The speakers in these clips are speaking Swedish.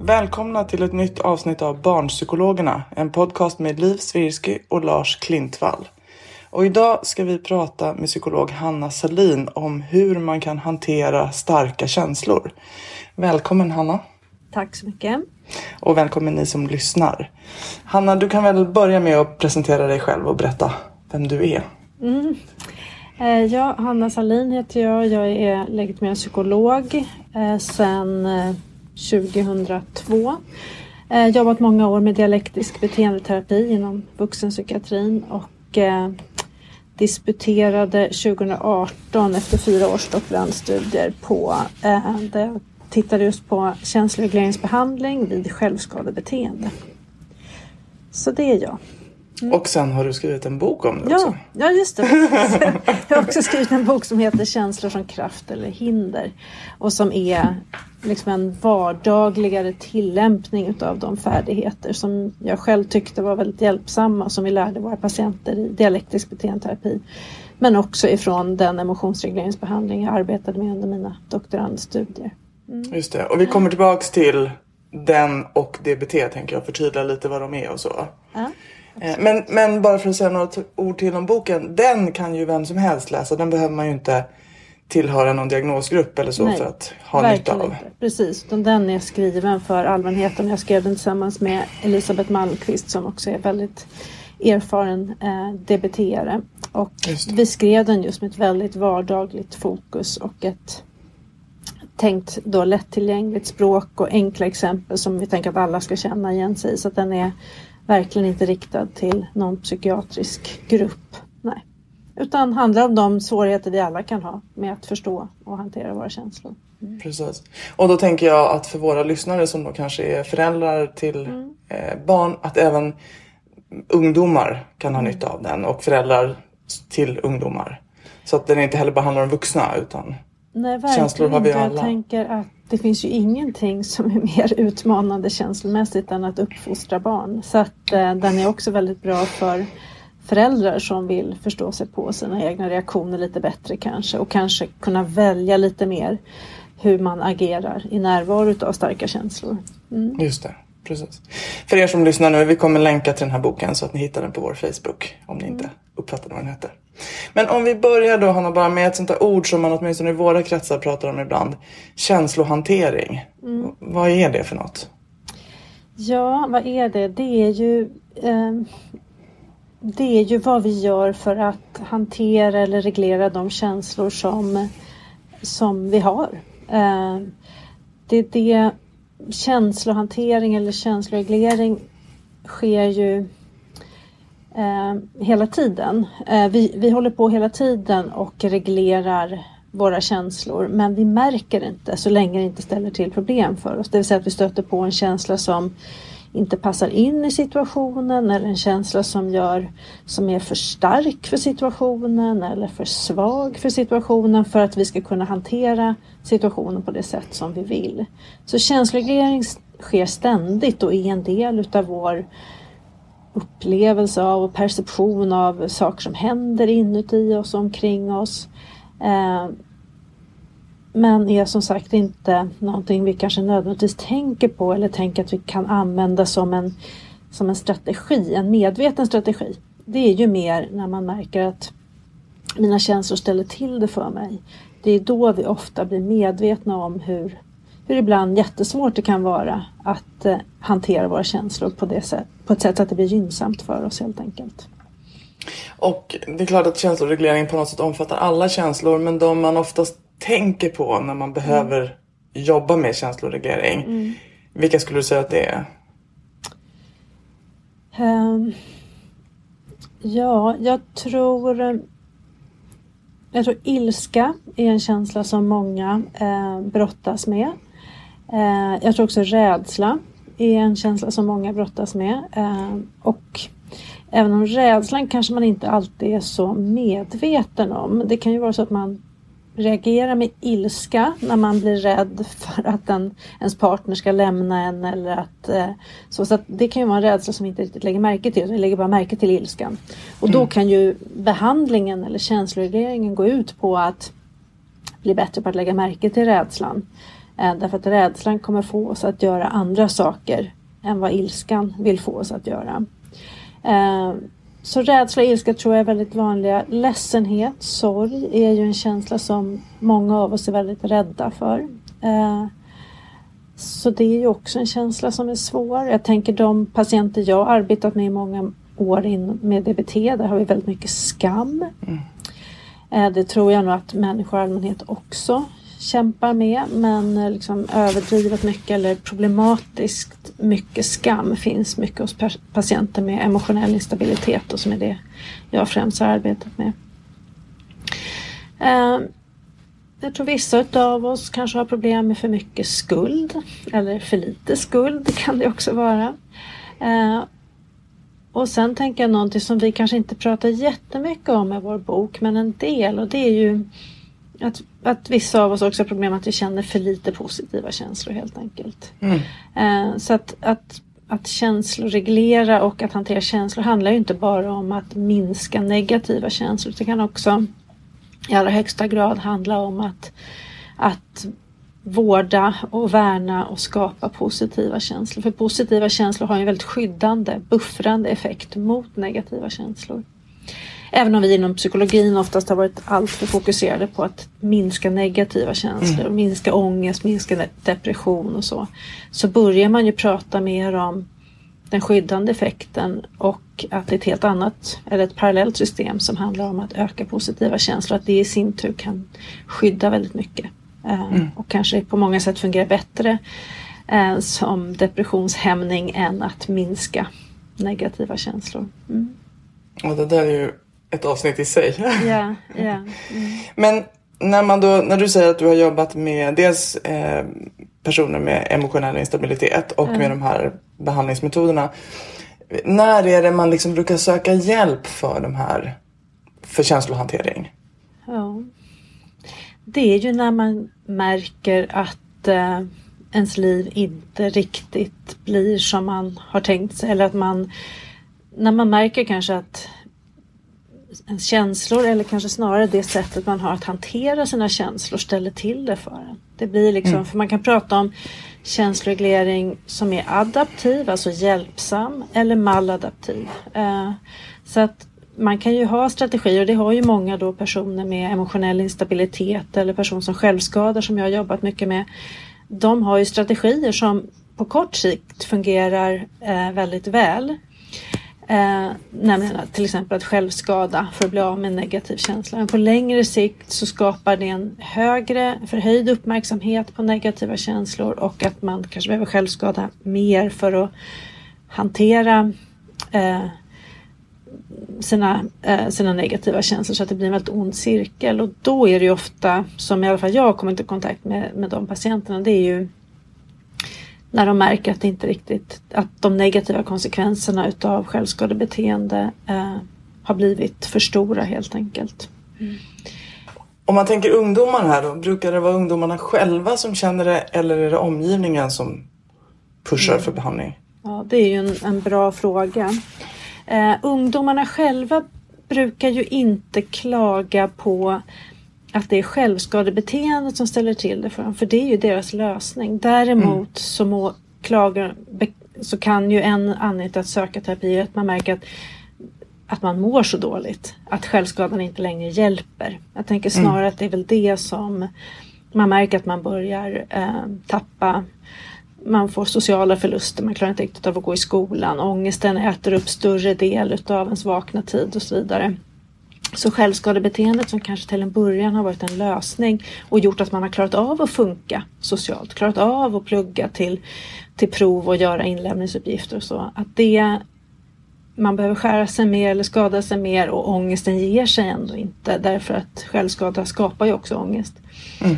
Välkomna till ett nytt avsnitt av Barnpsykologerna, en podcast med Liv Svirsky och Lars Klintvall. Och idag ska vi prata med psykolog Hanna Salin om hur man kan hantera starka känslor. Välkommen Hanna. Tack så mycket. Och välkommen ni som lyssnar. Hanna, du kan väl börja med att presentera dig själv och berätta vem du är. Ja, Hanna Salin heter jag. Jag är legitimerad psykolog sedan 2002. Jobbat många år med dialektisk beteendeterapi inom vuxenpsykiatrin och disputerade 2018 efter 4 års doktorandstudier där jag tittade just på känsloregleringsbehandling vid självskadebeteende. Så det är jag. Mm. Och sen har du skrivit en bok om det också. Ja, just det. Jag har också skrivit en bok som heter Känslor som kraft eller hinder. Och som är liksom en vardagligare tillämpning av de färdigheter som jag själv tyckte var väldigt hjälpsamma och som vi lärde våra patienter i dialektisk beteendeterapi. Men också ifrån den emotionsregleringsbehandling jag arbetade med under mina doktorandstudier. Mm. Just det. Och vi kommer tillbaka till den och DBT, tänker jag förtydliga lite vad de är och så. Ja. Men bara för att säga något ord till om boken, den kan ju vem som helst läsa. Den behöver man ju inte tillhöra någon diagnosgrupp eller så. Nej, för att ha nytta av. Inte. Precis, den är skriven för allmänheten. Jag skrev den tillsammans med Elisabeth Malmqvist som också är väldigt erfaren DBT-are. Och vi skrev den just med ett väldigt vardagligt fokus och ett tänkt då lättillgängligt språk och enkla exempel som vi tänker att alla ska känna igen sig i. Så att den är verkligen inte riktad till någon psykiatrisk grupp. Nej. Utan handlar om de svårigheter vi alla kan ha med att förstå och hantera våra känslor. Mm. Precis. Och då tänker jag att för våra lyssnare som då kanske är föräldrar till barn, att även ungdomar kan ha nytta av den. Och föräldrar till ungdomar. Så att den inte heller bara handlar om vuxna utan... Nej, känslor har vi alla. Jag tänker att det finns ju ingenting som är mer utmanande känslomässigt än att uppfostra barn. Så att den är också väldigt bra för föräldrar som vill förstå sig på sina egna reaktioner lite bättre kanske. Och kanske kunna välja lite mer hur man agerar i närvaro av starka känslor. Mm. Just det, precis. För er som lyssnar nu, vi kommer länka till den här boken så att ni hittar den på vår Facebook om ni inte uppfattar vad den heter. Men om vi börjar då, Hanna, bara med ett sånt där ord som man åtminstone i våra kretsar pratar om ibland. Känslohantering. Mm. Vad är det för något? Ja, vad är det? Det är ju vad vi gör för att hantera eller reglera de känslor som vi har. Det känslohantering eller känsloreglering sker ju hela tiden. Vi håller på hela tiden och reglerar våra känslor, men vi märker inte så länge det inte ställer till problem för oss. Det vill säga att vi stöter på en känsla som inte passar in i situationen, eller en känsla som är för stark för situationen eller för svag för situationen för att vi ska kunna hantera situationen på det sätt som vi vill. Så känsloreglering sker ständigt och är en del utav vår upplevelse av och perception av saker som händer inuti oss och omkring oss. Men är som sagt inte någonting vi kanske nödvändigtvis tänker på eller tänker att vi kan använda som en strategi, en medveten strategi. Det är ju mer när man märker att mina känslor ställer till det för mig. Det är då vi ofta blir medvetna om hur ibland jättesvårt det kan vara att hantera våra känslor på ett sätt att det blir gynnsamt för oss helt enkelt. Och det är klart att känsloreglering på något sätt omfattar alla känslor, men de man oftast tänker på när man behöver jobba med känsloreglering. Mm. Vilka skulle du säga att det är? Jag tror ilska är en känsla som många brottas med. Jag tror också rädsla är en känsla som många brottas med. Och även om rädslan kanske man inte alltid är så medveten om. Det kan ju vara så att man reagerar med ilska när man blir rädd för att ens partner ska lämna en. Eller så att det kan ju vara en rädsla som inte riktigt lägger märke till. Vi lägger bara märke till ilskan. Och då kan ju behandlingen eller känsloregleringen gå ut på att bli bättre på att lägga märke till rädslan. Därför att rädslan kommer få oss att göra andra saker än vad ilskan vill få oss att göra. Så rädsla och ilska tror jag är väldigt vanliga. Ledsenhet, sorg är ju en känsla som många av oss är väldigt rädda för. Så det är ju också en känsla som är svår. Jag tänker de patienter jag har arbetat med i många år med DBT, där har vi väldigt mycket skam. Det tror jag nog att människor i allmänhet också kämpar med, men liksom överdrivet mycket eller problematiskt mycket skam finns mycket hos patienter med emotionell instabilitet, och som är det jag främst har arbetat med. Jag tror vissa av oss kanske har problem med för mycket skuld eller för lite skuld, det kan det också vara. Och sen tänker jag någonting som vi kanske inte pratar jättemycket om i vår bok, men en del, och det är ju att vissa av oss också har problem att vi känner för lite positiva känslor helt enkelt. Så att känsloreglera och att hantera känslor handlar ju inte bara om att minska negativa känslor. Det kan också i allra högsta grad handla om att vårda och värna och skapa positiva känslor. För positiva känslor har en väldigt skyddande, buffrande effekt mot negativa känslor. Även om vi inom psykologin oftast har varit alltför fokuserade på att minska negativa känslor, minska ångest, minska depression och så börjar man ju prata mer om den skyddande effekten, och att det är ett helt annat eller ett parallellt system som handlar om att öka positiva känslor, att det i sin tur kan skydda väldigt mycket och kanske på många sätt fungerar bättre som depressionshämning än att minska negativa känslor. Och det där är ju ett avsnitt i sig. Yeah. Men när du säger att du har jobbat med dels personer med emotionell instabilitet och med de här behandlingsmetoderna, när är det man liksom brukar söka hjälp för känslohantering? Ja. Det är ju när man märker att ens liv inte riktigt blir som man har tänkt sig, eller att när man märker kanske att ens känslor, eller kanske snarare det sättet man har att hantera sina känslor, ställer till det för en. Det blir liksom, för man kan prata om känsloreglering som är adaptiv, alltså hjälpsam, eller maladaptiv. Så att man kan ju ha strategier, och det har ju många då personer med emotionell instabilitet eller personer som självskadar, som jag har jobbat mycket med. De har ju strategier som på kort sikt fungerar väldigt väl. Nämligen till exempel att självskada för att bli av med en negativ känsla. Men på längre sikt så skapar det en förhöjd uppmärksamhet på negativa känslor, och att man kanske behöver självskada mer för att hantera sina negativa känslor, så att det blir en väldigt ond cirkel. Och då är det ju ofta, som i alla fall jag kommer inte i kontakt med de patienterna, det är ju när de märker att det inte riktigt, att de negativa konsekvenserna utav självskadebeteende har blivit för stora helt enkelt. Om man tänker ungdomar här då, brukar det vara ungdomarna själva som känner det, eller är det omgivningen som pushar för behandling? Ja, det är ju en bra fråga. Ungdomarna själva brukar ju inte klaga på att det är självskadebeteendet som ställer till det för dem. För det är ju deras lösning. Däremot så så kan ju en anledning till att söka terapi att man märker att man mår så dåligt. Att självskadan inte längre hjälper. Jag tänker snarare att det är väl det som man märker, att man börjar tappa. Man får sociala förluster, man klarar inte riktigt av att gå i skolan. Ångesten äter upp större del av ens vakna tid och så vidare. Så självskadebeteendet, som kanske till en början har varit en lösning och gjort att man har klarat av att funka socialt, klarat av att plugga till prov och göra inlämningsuppgifter och så. Att det, man behöver skära sig mer eller skada sig mer, och ångesten ger sig ändå inte. Därför att självskada skapar ju också ångest. Mm.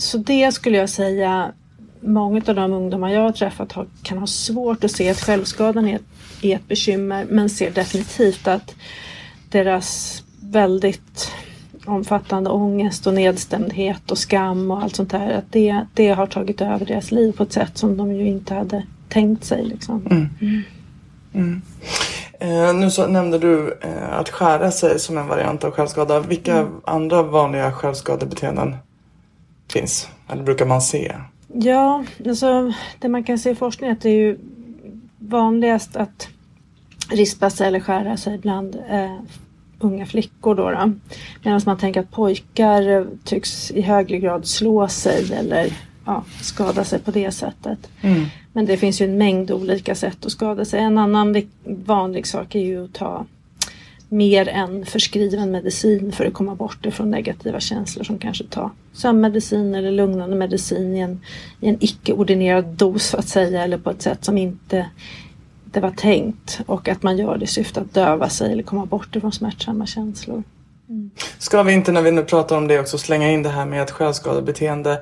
Så det skulle jag säga, många av de ungdomar jag har träffat kan ha svårt att se att självskadan är ett bekymmer, men ser definitivt att deras väldigt omfattande ångest och nedstämdhet och skam och allt sånt där, att det har tagit över deras liv på ett sätt som de ju inte hade tänkt sig liksom. Nu så nämnde du att skära sig som en variant av självskada. Vilka andra vanliga självskadebeteenden finns? Eller brukar man se? Ja, alltså det man kan se i forskning är att det är ju vanligast att rispa sig eller skära sig bland unga flickor då. Medan man tänker att pojkar tycks i högre grad slå sig eller skada sig på det sättet. Men det finns ju en mängd olika sätt att skada sig. En annan vanlig sak är ju att ta mer än förskriven medicin för att komma bort ifrån negativa känslor, som kanske tar sömnmedicin eller lugnande medicin i en icke-ordinerad dos så att säga, eller på ett sätt som inte det var tänkt, och att man gör det i syfte att döva sig eller komma bort ifrån smärtsamma känslor. Ska vi inte, när vi nu pratar om det, också slänga in det här med att självskadebeteende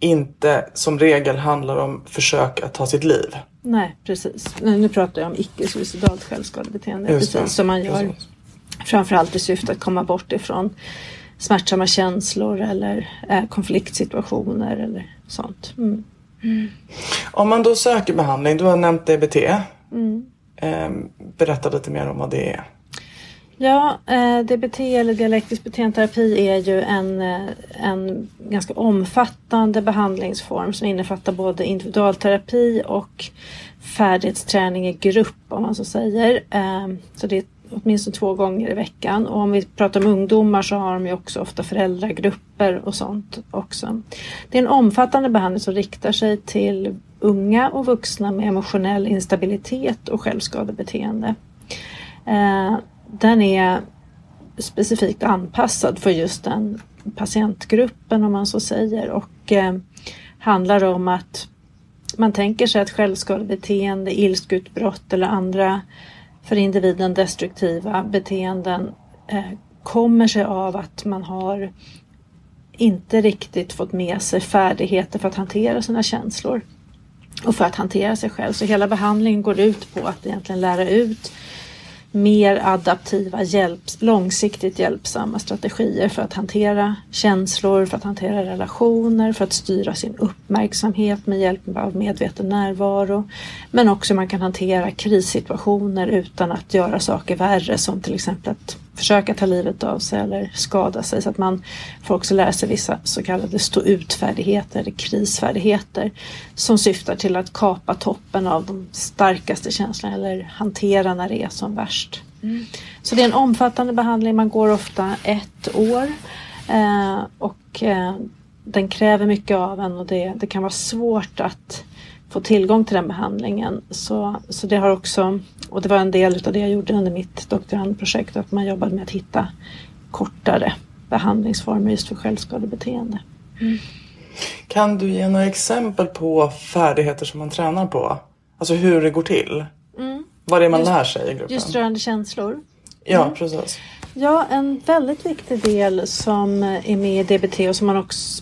inte som regel handlar om försök att ta sitt liv? Nej, precis. Nu pratar jag om icke-suicidalt självskadebeteende, precis som man gör. Precis. Framförallt i syfte att komma bort ifrån smärtsamma känslor eller konfliktsituationer eller sånt. Om man då söker behandling, du har nämnt DBT. Berätta lite mer om vad det är. Ja, DBT eller dialektisk beteendeterapi är ju en ganska omfattande behandlingsform som innefattar både individualterapi och färdighetsträning i grupp, om man så säger. Så det är åtminstone 2 gånger i veckan. Och om vi pratar om ungdomar så har de ju också ofta föräldragrupper och sånt också. Det är en omfattande behandling som riktar sig till unga och vuxna med emotionell instabilitet och självskadebeteende. Den är specifikt anpassad för just den patientgruppen, om man så säger. Och handlar om att man tänker sig att självskadebeteende, ilskutbrott eller andra för individen destruktiva beteenden kommer sig av att man har inte riktigt fått med sig färdigheter för att hantera sina känslor och för att hantera sig själv. Så hela behandlingen går ut på att egentligen lära ut mer adaptiva, långsiktigt hjälpsamma strategier för att hantera känslor, för att hantera relationer, för att styra sin uppmärksamhet med hjälp av medveten närvaro. Men också man kan hantera krissituationer utan att göra saker värre, som till exempel att försöka ta livet av sig eller skada sig. Så att man får också lära sig vissa så kallade stå-ut-färdigheter eller krisfärdigheter som syftar till att kapa toppen av de starkaste känslorna eller hantera när det är som värst. Så det är en omfattande behandling. Man går ofta 1 år och den kräver mycket av en, och det kan vara svårt att få tillgång till den behandlingen. Så det har också, och det var en del av det jag gjorde under mitt doktorandprojekt, att man jobbade med att hitta kortare behandlingsformer just för självskadebeteende. Kan du ge några exempel på färdigheter som man tränar på? Alltså hur det går till? Vad det är man lär sig i gruppen? Just rörande känslor. Ja, precis. Ja, en väldigt viktig del som är med i DBT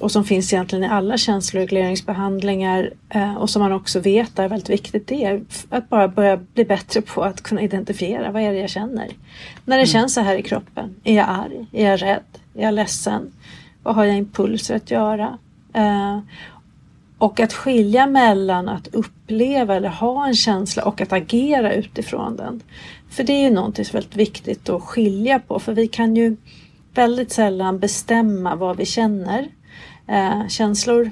och som finns egentligen i alla känsloregleringsbehandlingar och som man också vet är väldigt viktigt, det är att bara börja bli bättre på att kunna identifiera vad är det jag känner. När det känns så här i kroppen, är jag arg, är jag rädd, är jag ledsen, vad har jag impulser att göra? Och att skilja mellan att uppleva eller ha en känsla och att agera utifrån den. För det är ju någonting som är väldigt viktigt att skilja på. För vi kan ju väldigt sällan bestämma vad vi känner. Känslor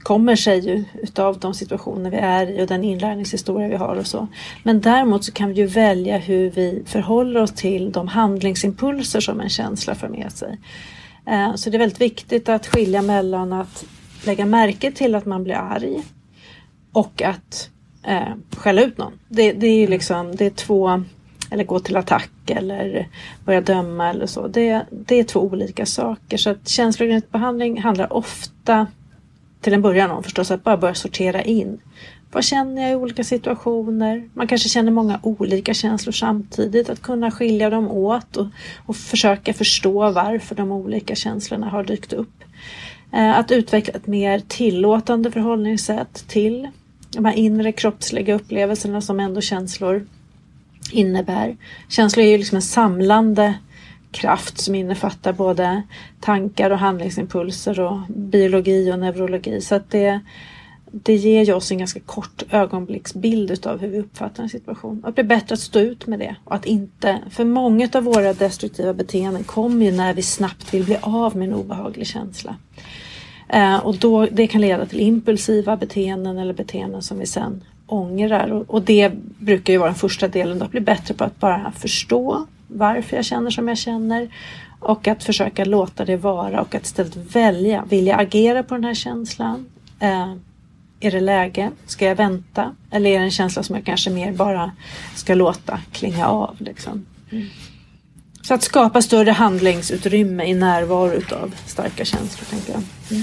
kommer sig ju utav de situationer vi är i och den inlärningshistoria vi har och så. Men däremot så kan vi ju välja hur vi förhåller oss till de handlingsimpulser som en känsla för med sig. Så det är väldigt viktigt att skilja mellan att lägga märke till att man blir arg och att skälla ut någon. Det är ju liksom, det är två, eller gå till attack eller börja döma eller så. Det är två olika saker. Så att känslobehandling handlar ofta till en början om förstås att bara börja sortera in. Vad känner jag i olika situationer? Man kanske känner många olika känslor samtidigt. Att kunna skilja dem åt och försöka förstå varför de olika känslorna har dykt upp. Att utveckla ett mer tillåtande förhållningssätt till de här inre kroppsliga upplevelserna som ändå känslor innebär. Känslor är ju liksom en samlande kraft som innefattar både tankar och handlingsimpulser och biologi och neurologi. Så att det ger ju oss en ganska kort ögonblicksbild av hur vi uppfattar en situation. Och det är bättre att stå ut med det. Och att inte, för många av våra destruktiva beteenden kommer ju när vi snabbt vill bli av med en obehaglig känsla. Och då, det kan leda till impulsiva beteenden eller beteenden som vi sen ångrar. Och det brukar ju vara den första delen. Att bli bättre på att bara förstå varför jag känner som jag känner. Och att försöka låta det vara. Och att istället välja. Vill jag agera på den här känslan? Är det läge? Ska jag vänta? Eller är det en känsla som jag kanske mer bara ska låta klinga av? Liksom? Mm. Så att skapa större handlingsutrymme i närvaro utav starka känslor, tänker jag. Mm.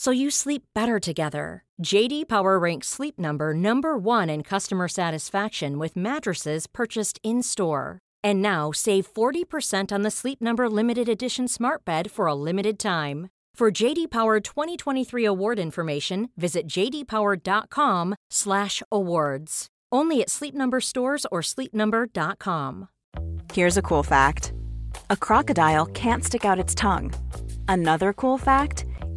so you sleep better together. JD Power ranks Sleep Number number 1 in customer satisfaction with mattresses purchased in-store. And now, save 40% on the Sleep Number limited edition smart bed for a limited time. For JD Power 2023 award information, visit jdpower.com/awards. Only at Sleep Number stores or sleepnumber.com. Here's a cool fact. A crocodile can't stick out its tongue. Another cool fact,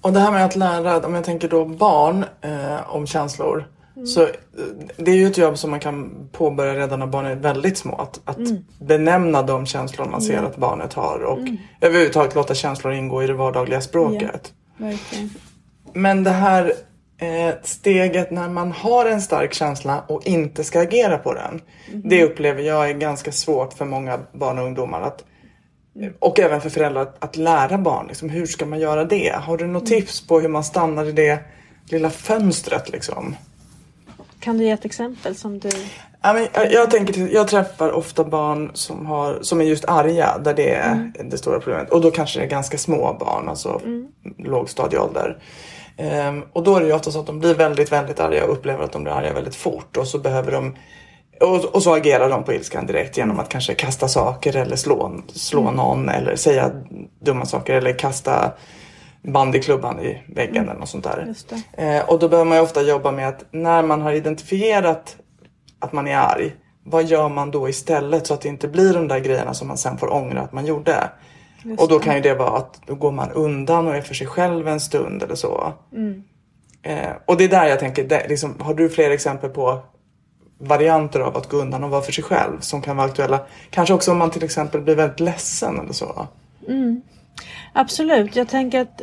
Och det här med att lära, om jag tänker då barn, om känslor. Mm. Så det är ju ett jobb som man kan påbörja redan när barn är väldigt små. Att benämna de känslor man ser att barnet har. Och överhuvudtaget låta känslor ingå i det vardagliga språket. Ja, verkligen. Men det här steget när man har en stark känsla och inte ska agera på den. Mm. Det upplever jag är ganska svårt för många barn och ungdomar att... Och även för föräldrar att lära barn. Liksom, hur ska man göra det? Har du något tips på hur man stannar i det lilla fönstret? Liksom? Kan du ge ett exempel som du... Ja, men jag träffar ofta barn som är just arga. Där det är det stora problemet. Och då kanske det är ganska små barn. Alltså lågstadieålder. Och då är det ju ofta så att de blir väldigt, väldigt arga. Och upplever att de blir arga väldigt fort. Och så behöver de... Och så agerar de på ilskan direkt genom att kanske kasta saker eller slå någon eller säga dumma saker eller kasta bandyklubban i väggen eller något sånt där. Just det. Och då behöver man ju ofta jobba med att när man har identifierat att man är arg, vad gör man då istället så att det inte blir de där grejerna som man sen får ångra att man gjorde? Och då kan ju det vara att då går man undan och är för sig själv en stund eller så. Mm. Och det är där jag tänker, det, liksom, har du fler exempel på varianter av att gå undan och vara för sig själv som kan vara aktuella? Kanske också om man till exempel blir väldigt ledsen eller så. Mm. Absolut, jag tänker att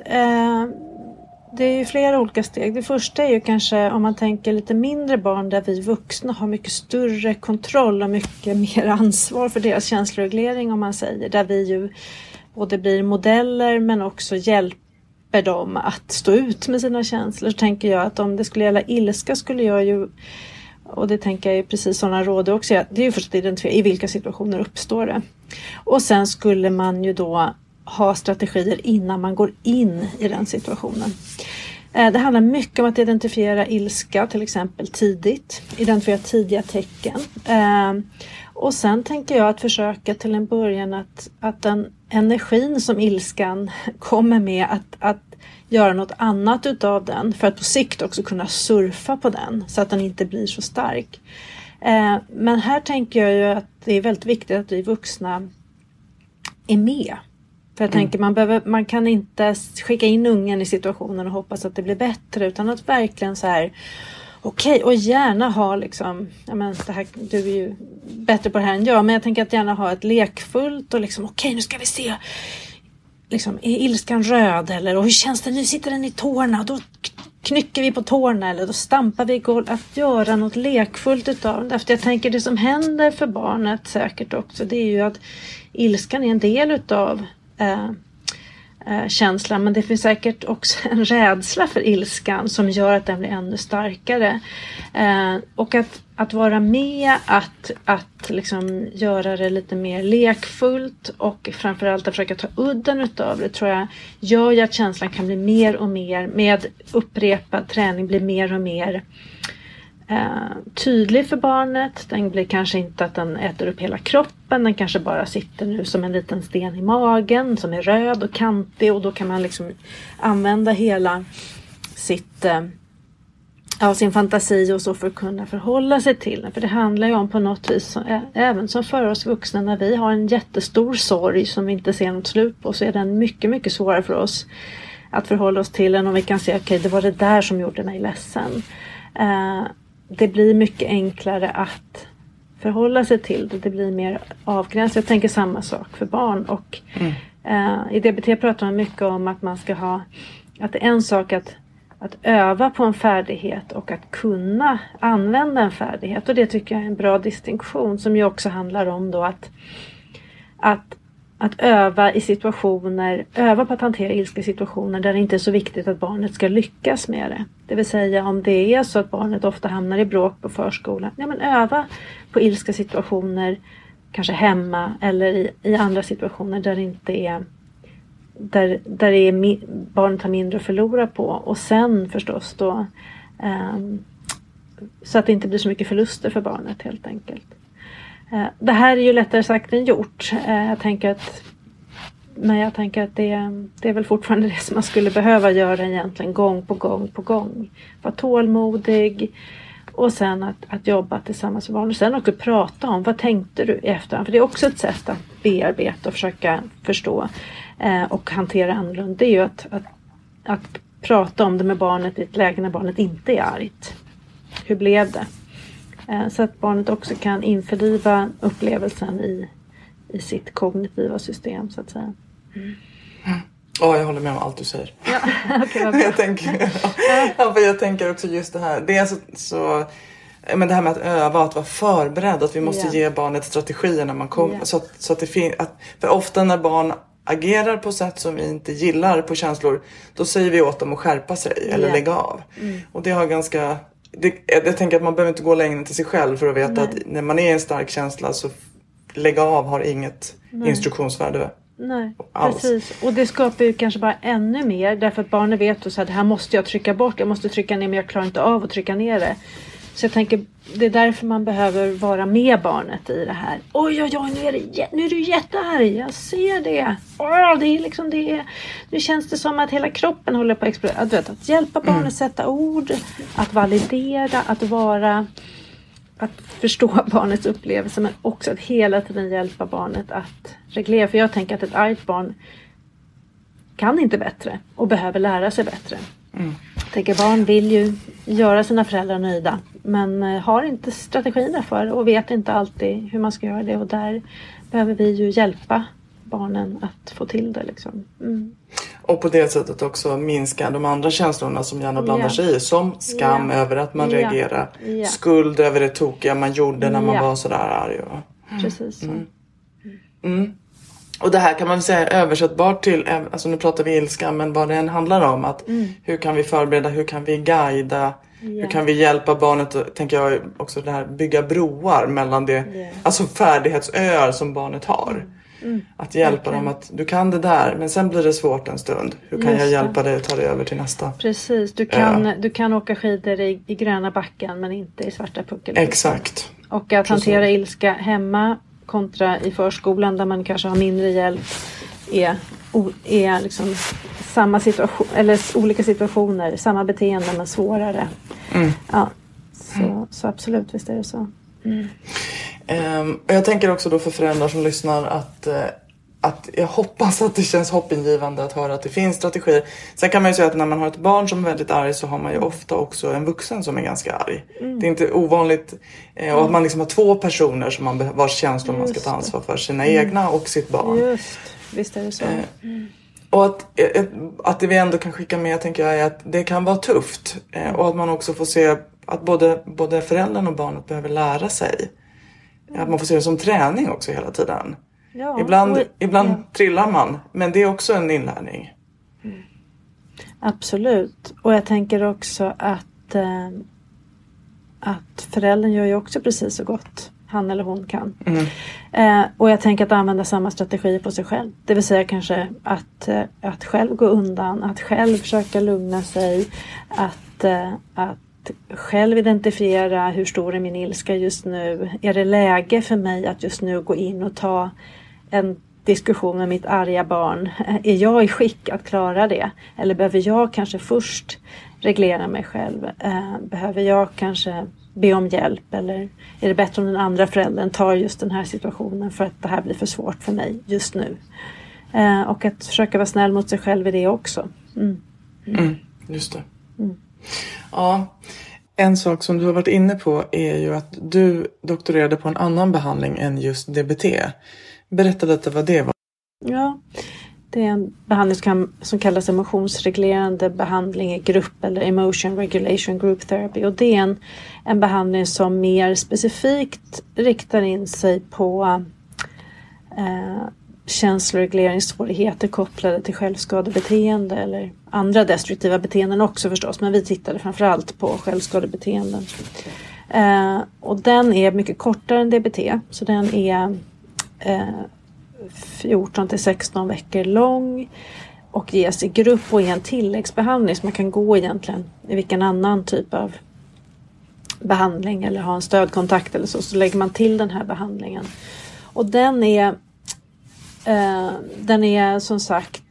det är ju flera olika steg. Det första är ju kanske om man tänker lite mindre barn där vi vuxna har mycket större kontroll och mycket mer ansvar för deras känsloreglering om man säger. Där vi ju både blir modeller men också hjälper dem att stå ut med sina känslor. Så tänker jag att om det skulle gälla ilska skulle jag ju, och det tänker jag är precis sådana råd också, det är ju först att identifiera i vilka situationer uppstår det. Och sen skulle man ju då ha strategier innan man går in i den situationen. Det handlar mycket om att identifiera ilska till exempel tidigt. Identifiera tidiga tecken. Och sen tänker jag att försöka till en början att den energin som ilskan kommer med att göra något annat utav den. För att på sikt också kunna surfa på den så att den inte blir så stark. Men här tänker jag ju att det är väldigt viktigt att vi vuxna är med. För jag tänker man kan inte skicka in ungen i situationen och hoppas att det blir bättre utan att verkligen så här okej, och gärna ha liksom, ja men det här, du är ju bättre på det här än jag, men jag tänker att gärna ha ett lekfullt och liksom okej, nu ska vi se liksom, är ilskan röd eller och hur känns det, nu sitter den i tårna, då knycker vi på tårna eller då stampar vi i golvet, att göra något lekfullt utav det. För jag tänker det som händer för barnet säkert också, det är ju att ilskan är en del utav känslan, men det finns säkert också en rädsla för ilskan som gör att den blir ännu starkare och att vara med att liksom göra det lite mer lekfullt och framförallt att försöka ta udden utav det tror jag gör ju att känslan kan bli mer och mer med upprepad träning blir mer och mer tydlig för barnet. Den blir kanske inte att den äter upp hela kroppen. Den kanske bara sitter nu som en liten sten i magen som är röd och kantig. Och då kan man liksom använda hela sin fantasi och så för att kunna förhålla sig till den. För det handlar ju om på något vis, även som för oss vuxna, när vi har en jättestor sorg som vi inte ser något slut på, så är den mycket, mycket svårare för oss att förhålla oss till än om vi kan se, okej, det var det där som gjorde mig ledsen. Det blir mycket enklare att förhålla sig till det. Det blir mer avgränsat. Jag tänker samma sak för barn. Och i DBT pratar man mycket om att man ska ha... Att det är en sak att öva på en färdighet och att kunna använda en färdighet. Och det tycker jag är en bra distinktion som ju också handlar om då att öva i situationer, öva på att hantera ilska situationer där det inte är så viktigt att barnet ska lyckas med det. Det vill säga om det är så att barnet ofta hamnar i bråk på förskolan. Ja, men öva på ilska situationer, kanske hemma eller i andra situationer där det inte är, där barnet har mindre att förlora på. Och sen förstås då, så att det inte blir så mycket förluster för barnet helt enkelt. Det här är ju lättare sagt än gjort. Jag tänker att det är väl fortfarande det som man skulle behöva göra egentligen gång på gång på gång. Var tålmodig och sen att jobba tillsammans med barn. Och sen också prata om vad tänkte du i efterhand. För det är också ett sätt att bearbeta och försöka förstå och hantera annorlunda. Det är ju att prata om det med barnet i ett läge när barnet inte är argt. Hur blev det? Så att barnet också kan införliva upplevelsen i sitt kognitiva system så att säga. Jag håller med om allt du säger. Ja, okay, vad bra. Jag tänker också just det här. Det är så men det här med att öva, att vara förberedd, att vi måste ge barnet strategier när man kommer. Yeah. Så att det finns, för ofta när barn agerar på sätt som vi inte gillar på känslor, då säger vi åt dem att skärpa sig eller lägga av. Mm. Och det har ganska... Jag tänker att man behöver inte gå längre än till sig själv för att veta att när man är en stark känsla så lägga av har inget instruktionsvärde. Nej, alls. Precis. Och det skapar ju kanske bara ännu mer därför att barnen vet att det här måste jag trycka bort. Jag måste trycka ner men jag klarar inte av att trycka ner det. Så jag tänker, det är därför man behöver vara med barnet i det här. Oj, nu är du jättearg, jag ser det. Det är liksom det. Nu känns det som att hela kroppen håller på att explodera. Att hjälpa barnet att sätta ord, att validera, att vara att förstå barnets upplevelse, men också att hela tiden hjälpa barnet att reglera. För jag tänker att ett argt barn kan inte bättre och behöver lära sig bättre. Mm. Jag tänker, barn vill ju göra sina föräldrar nöjda, men har inte strategierna för och vet inte alltid hur man ska göra det. Och där behöver vi ju hjälpa barnen att få till det liksom. Mm. Och på det sättet också minska de andra känslorna som gärna blandar sig i. Som skam över att man reagerar. Yeah. Skuld över det tokiga man gjorde när man var sådär arg. Mm. Precis så. Mm. Mm. Och det här kan man säga översättbart till, alltså nu pratar vi ilska, men vad det än handlar om. Att hur kan vi förbereda, hur kan vi guida, hur kan vi hjälpa barnet, tänker jag också det här, bygga broar mellan det, alltså färdighetsöar som barnet har. Mm. Att hjälpa dem att du kan det där, men sen blir det svårt en stund. Hur kan jag hjälpa dig att ta dig över till nästa? Precis, du kan åka skidor i gröna backen, men inte i svarta puckel. Exakt. Och att hantera ilska hemma kontra i förskolan där man kanske har mindre hjälp är liksom samma situation, eller olika situationer, samma beteende men svårare. Mm. Ja, så absolut, visst är det så. Mm. Jag tänker också då för föräldrar som lyssnar att jag hoppas att det känns hoppingivande att höra att det finns strategier. Sen kan man ju säga att när man har ett barn som är väldigt arg så har man ju ofta också en vuxen som är ganska arg. Mm. Det är inte ovanligt och att man liksom har två personer som man, vars känslor man ska ta ansvar för, sina egna och sitt barn. Just, visst är det så. Och att det vi ändå kan skicka med, tänker jag, är att det kan vara tufft och att man också får se att både föräldern och barnet behöver lära sig. Att man får se det som träning också hela tiden. Ja, ibland trillar man. Men det är också en inlärning. Mm. Absolut. Och jag tänker också att föräldern gör ju också precis så gott han eller hon kan. Mm. Och jag tänker att använda samma strategi på sig själv. Det vill säga kanske att själv gå undan. Att själv försöka lugna sig. Att själv identifiera hur stor är min ilska just nu. Är det läge för mig att just nu gå in och ta en diskussion med mitt arga barn? Är jag i skick att klara det? Eller behöver jag kanske först reglera mig själv? Behöver jag kanske be om hjälp? Eller är det bättre om den andra föräldern tar just den här situationen för att det här blir för svårt för mig just nu? Och att försöka vara snäll mot sig själv i det också. Mm. Mm, just det. Mm. Ja, en sak som du har varit inne på är ju att du doktorerade på en annan behandling än just DBT. Berätta lite vad det var. Ja, det är en behandling som kallas emotionsreglerande behandling i grupp, eller Emotion Regulation Group Therapy. Och det är en behandling som mer specifikt riktar in sig på känsloregleringssvårigheter kopplade till självskadebeteende eller andra destruktiva beteenden också förstås. Men vi tittade framförallt på självskadebeteenden. Och den är mycket kortare än DBT. Så den är 14-16 veckor lång och ges i grupp och i en tilläggsbehandling. Så man kan gå egentligen i vilken annan typ av behandling eller ha en stödkontakt eller så. Så lägger man till den här behandlingen. Och den är som sagt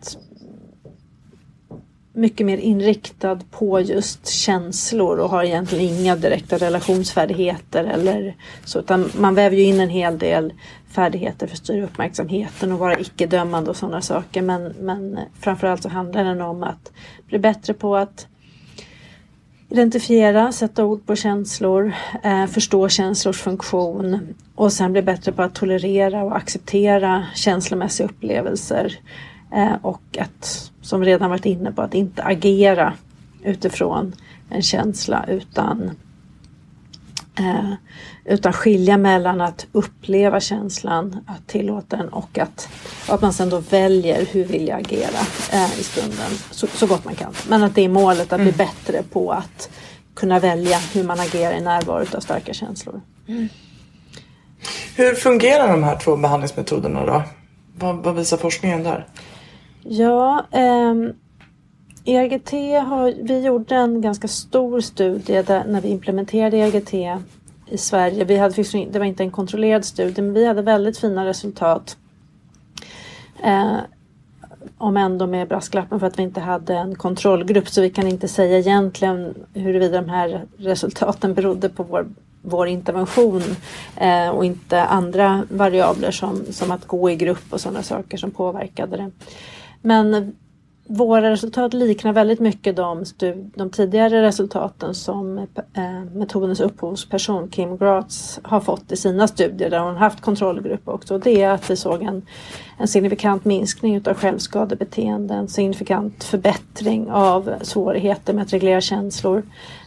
mycket mer inriktad på just känslor och har egentligen inga direkta relationsfärdigheter eller så, utan man väver ju in en hel del färdigheter för att styra uppmärksamheten och vara icke-dömande och sådana saker, men framförallt så handlar den om att bli bättre på att identifiera, sätta ord på känslor, förstå känslors funktion och sen bli bättre på att tolerera och acceptera känslomässiga upplevelser och att, som redan varit inne på, att inte agera utifrån en känsla utan skilja mellan att uppleva känslan, att tillåta den och att man sen då väljer hur vill jag agera i stunden så gott man kan. Men att det är målet att bli bättre på att kunna välja hur man agerar i närvaro av starka känslor. Mm. Hur fungerar de här två behandlingsmetoderna då? Vad visar forskningen där? Ja, EGT vi gjorde en ganska stor studie där, när vi implementerade EGT i Sverige. Det var inte en kontrollerad studie, men vi hade väldigt fina resultat. Om ändå med brasklappen för att vi inte hade en kontrollgrupp, så vi kan inte säga egentligen huruvida de här resultaten berodde på vår vår intervention och inte andra variabler som att gå i grupp och sådana saker som påverkade det. Men våra resultat liknar väldigt mycket de tidigare resultaten som metodens upphovsperson Kim Gratz har fått i sina studier där hon haft kontrollgrupper också. Och det är att vi såg en signifikant minskning av självskadebeteende, en signifikant förbättring av svårigheter med att reglera känslor,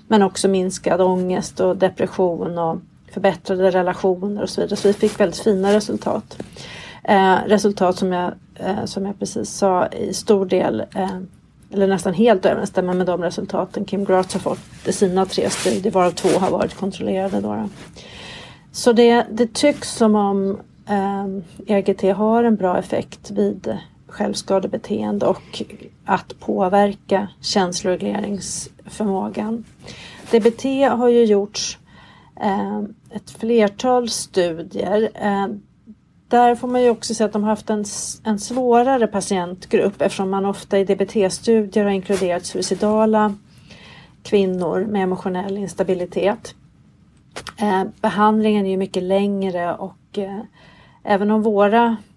men också minskad ångest och depression och förbättrade relationer och så vidare. Så vi fick väldigt fina resultat. Resultat som jag precis sa i stor del eller nästan helt överensstämmer med de resultaten Kim Gratz har fått i sina 3 studier, varav 2 har varit kontrollerade då. Så det tycks som om EGT har en bra effekt vid självskadebeteende och att påverka känsloregleringsförmågan. DBT har ju gjorts ett flertal studier. Där får man ju också se att de har haft en svårare patientgrupp, eftersom man ofta i DBT-studier har inkluderat suicidala kvinnor med emotionell instabilitet. Behandlingen är ju mycket längre och även om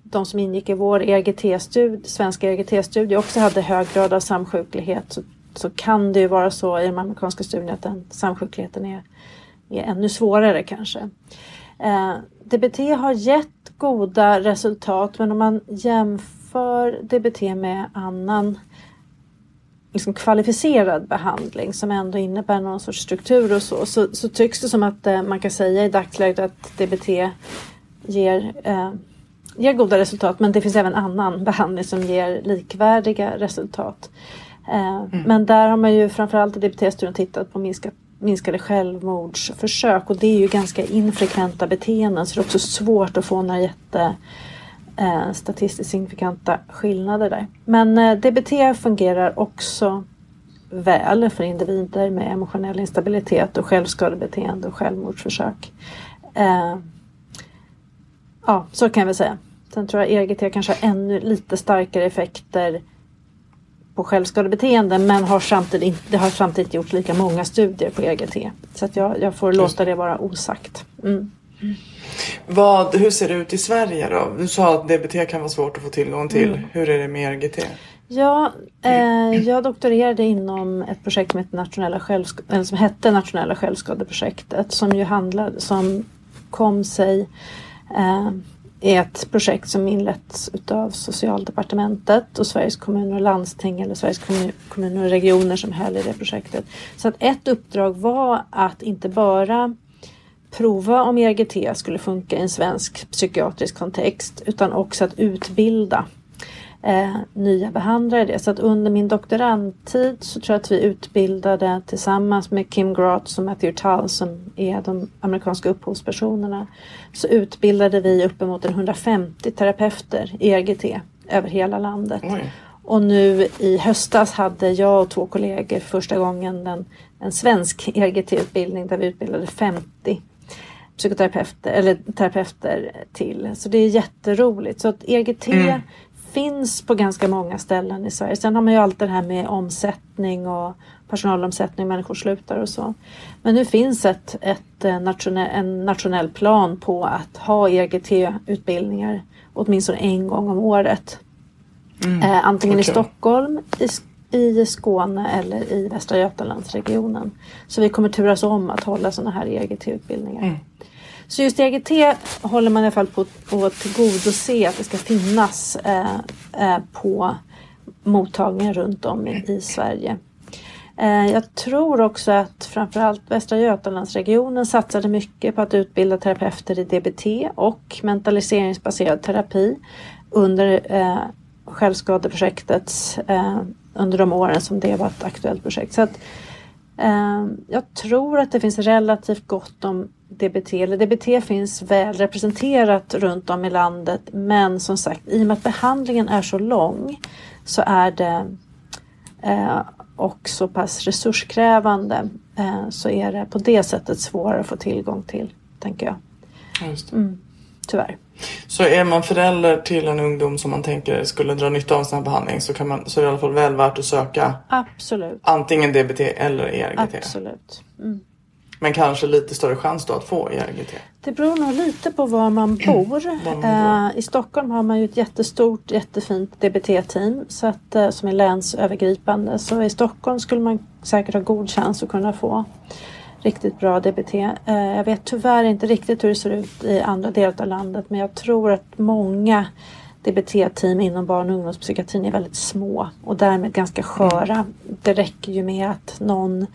de som ingick i vår svenska EGT-studie också hade hög grad av samsjuklighet så kan det ju vara så i de amerikanska studierna att den samsjukligheten är ännu svårare kanske. DBT har gett goda resultat, men om man jämför DBT med annan liksom kvalificerad behandling som ändå innebär någon sorts struktur och så tycks det som att man kan säga i dagsläget att DBT ger goda resultat, men det finns även annan behandling som ger likvärdiga resultat. Men där har man ju framförallt i DBT-studien tittat på minskade självmordsförsök, och det är ju ganska infrekventa beteenden, så det är också svårt att få några statistiskt signifikanta skillnader där. Men DBT fungerar också väl för individer med emotionell instabilitet och självskadebeteende och självmordsförsök. Ja, så kan vi säga. Sen tror jag EGT kanske har ännu lite starkare effekter på självskadebeteende, men har samtidigt gjort lika många studier på EGT. Så att jag får låta det vara osagt. Hur ser det ut i Sverige då? Du sa att DBT kan vara svårt att få tillgång till. Hur är det med EGT? Ja, jag doktorerade inom ett projekt som hette Nationella självskadeprojektet, som kom sig är ett projekt som inletts av Socialdepartementet och Sveriges kommuner och landsting, eller Sveriges kommuner och regioner som höll i det projektet. Så att ett uppdrag var att inte bara prova om EGT skulle funka i en svensk psykiatrisk kontext, utan också att utbilda nya behandlare i det. Så att under min doktorandtid så tror jag att vi utbildade tillsammans med Kim Gratz och Matthew Tull, som är de amerikanska upphovspersonerna, så utbildade vi uppemot 150 terapeuter i EGT över hela landet. Och nu i höstas hade jag och 2 kollegor första gången en svensk EGT-utbildning där vi utbildade 50 psykoterapeuter eller terapeuter till. Så det är jätteroligt. Så att EGT finns på ganska många ställen i Sverige. Sen har man ju allt det här med omsättning och personalomsättning, människor slutar och så. Men nu finns en nationell plan på att ha EGT-utbildningar åtminstone en gång om året. Antingen i Stockholm, i Skåne eller i Västra Götalandsregionen. Så vi kommer turas om att hålla sådana här EGT-utbildningar. Så just EGT håller man i alla fall på att tillgodose att det ska finnas på mottagningar runt om i Sverige. Jag tror också att framförallt Västra Götalandsregionen satsade mycket på att utbilda terapeuter i DBT och mentaliseringsbaserad terapi under självskadeprojektet under de åren som det var ett aktuellt projekt. Så att jag tror att det finns relativt gott om DBT, eller DBT finns väl representerat runt om i landet, men som sagt, i och med att behandlingen är så lång så är det och så pass resurskrävande så är det på det sättet svårare att få tillgång till, tänker jag. Just det. Tyvärr. Så är man förälder till en ungdom som man tänker skulle dra nytta av sin behandling, så är det i alla fall väl värt att söka. Absolut. Antingen DBT eller ERGT. Absolut. Men kanske lite större chans då att få EGT? Det beror nog lite på var man bor. I Stockholm har man ju ett jättestort, jättefint DBT-team så att, som är länsövergripande. Så i Stockholm skulle man säkert ha god chans att kunna få riktigt bra DBT. Jag vet tyvärr inte riktigt hur det ser ut i andra delar av landet. Men jag tror att många DBT-team inom barn- och ungdomspsykiatrin är väldigt små. Och därmed ganska sköra. Det räcker ju med att någon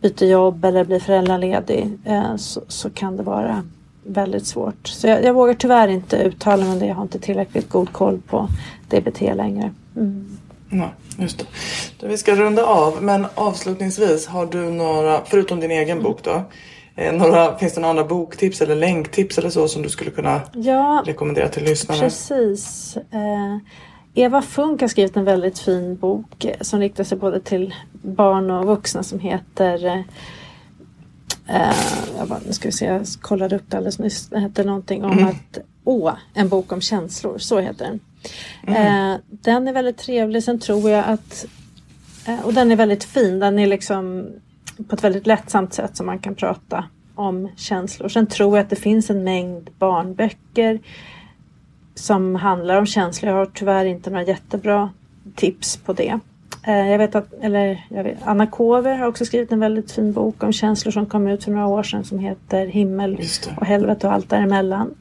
byter jobb eller blir föräldraledig så kan det vara väldigt svårt. Så jag vågar tyvärr inte uttala mig om det. Jag har inte tillräckligt god koll på DBT längre. Mm. Nej, just det. Då vi ska runda av, men avslutningsvis har du några, förutom din egen bok då, finns det några andra boktips eller länktips eller så som du skulle kunna rekommendera till lyssnarna? Precis. Eva Funk har skrivit en väldigt fin bok som riktar sig både till barn och vuxna som heter jag kollade upp det alldeles nyss. Det heter någonting om att en bok om känslor, så heter den. Den är väldigt trevlig, sen tror jag att och den är väldigt fin, den är liksom på ett väldigt lättsamt sätt som man kan prata om känslor. Sen tror jag att det finns en mängd barnböcker som handlar om känslor. Jag har tyvärr inte några jättebra tips på det. Anna Kove har också skrivit en väldigt fin bok om känslor som kom ut för några år sedan som heter Himmel och helvete och allt däremellan.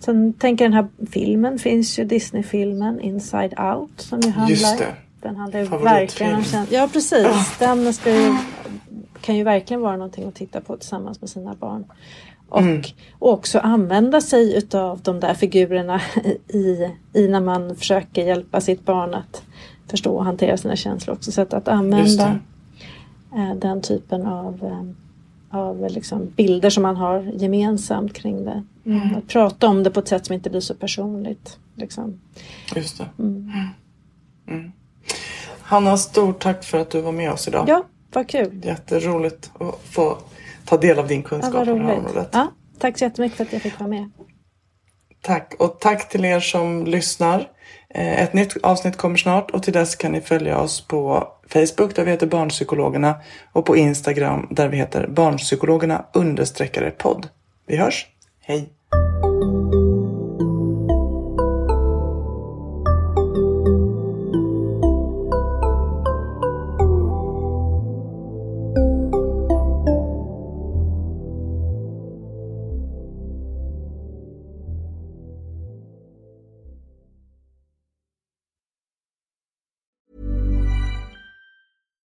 Sen tänker den här filmen, finns ju Disney-filmen Inside Out som ju handlar. Den handlar ju verkligen om känslor. Ja, precis. Den kan ju verkligen vara någonting att titta på tillsammans med sina barn. Och också använda sig utav de där figurerna i när man försöker hjälpa sitt barn att förstå och hantera sina känslor också. Så att använda den typen av liksom bilder som man har gemensamt kring det. Att prata om det på ett sätt som inte blir så personligt. Liksom. Just det. Hanna, stort tack för att du var med oss idag. Ja, vad kul. Jätteroligt att få ta del av din kunskap på det här området. Ja, tack så jättemycket för att jag fick vara med. Tack, och tack till er som lyssnar. Ett nytt avsnitt kommer snart och till dess kan ni följa oss på Facebook där vi heter Barnpsykologerna och på Instagram där vi heter Barnpsykologerna_podd. Vi hörs. Hej!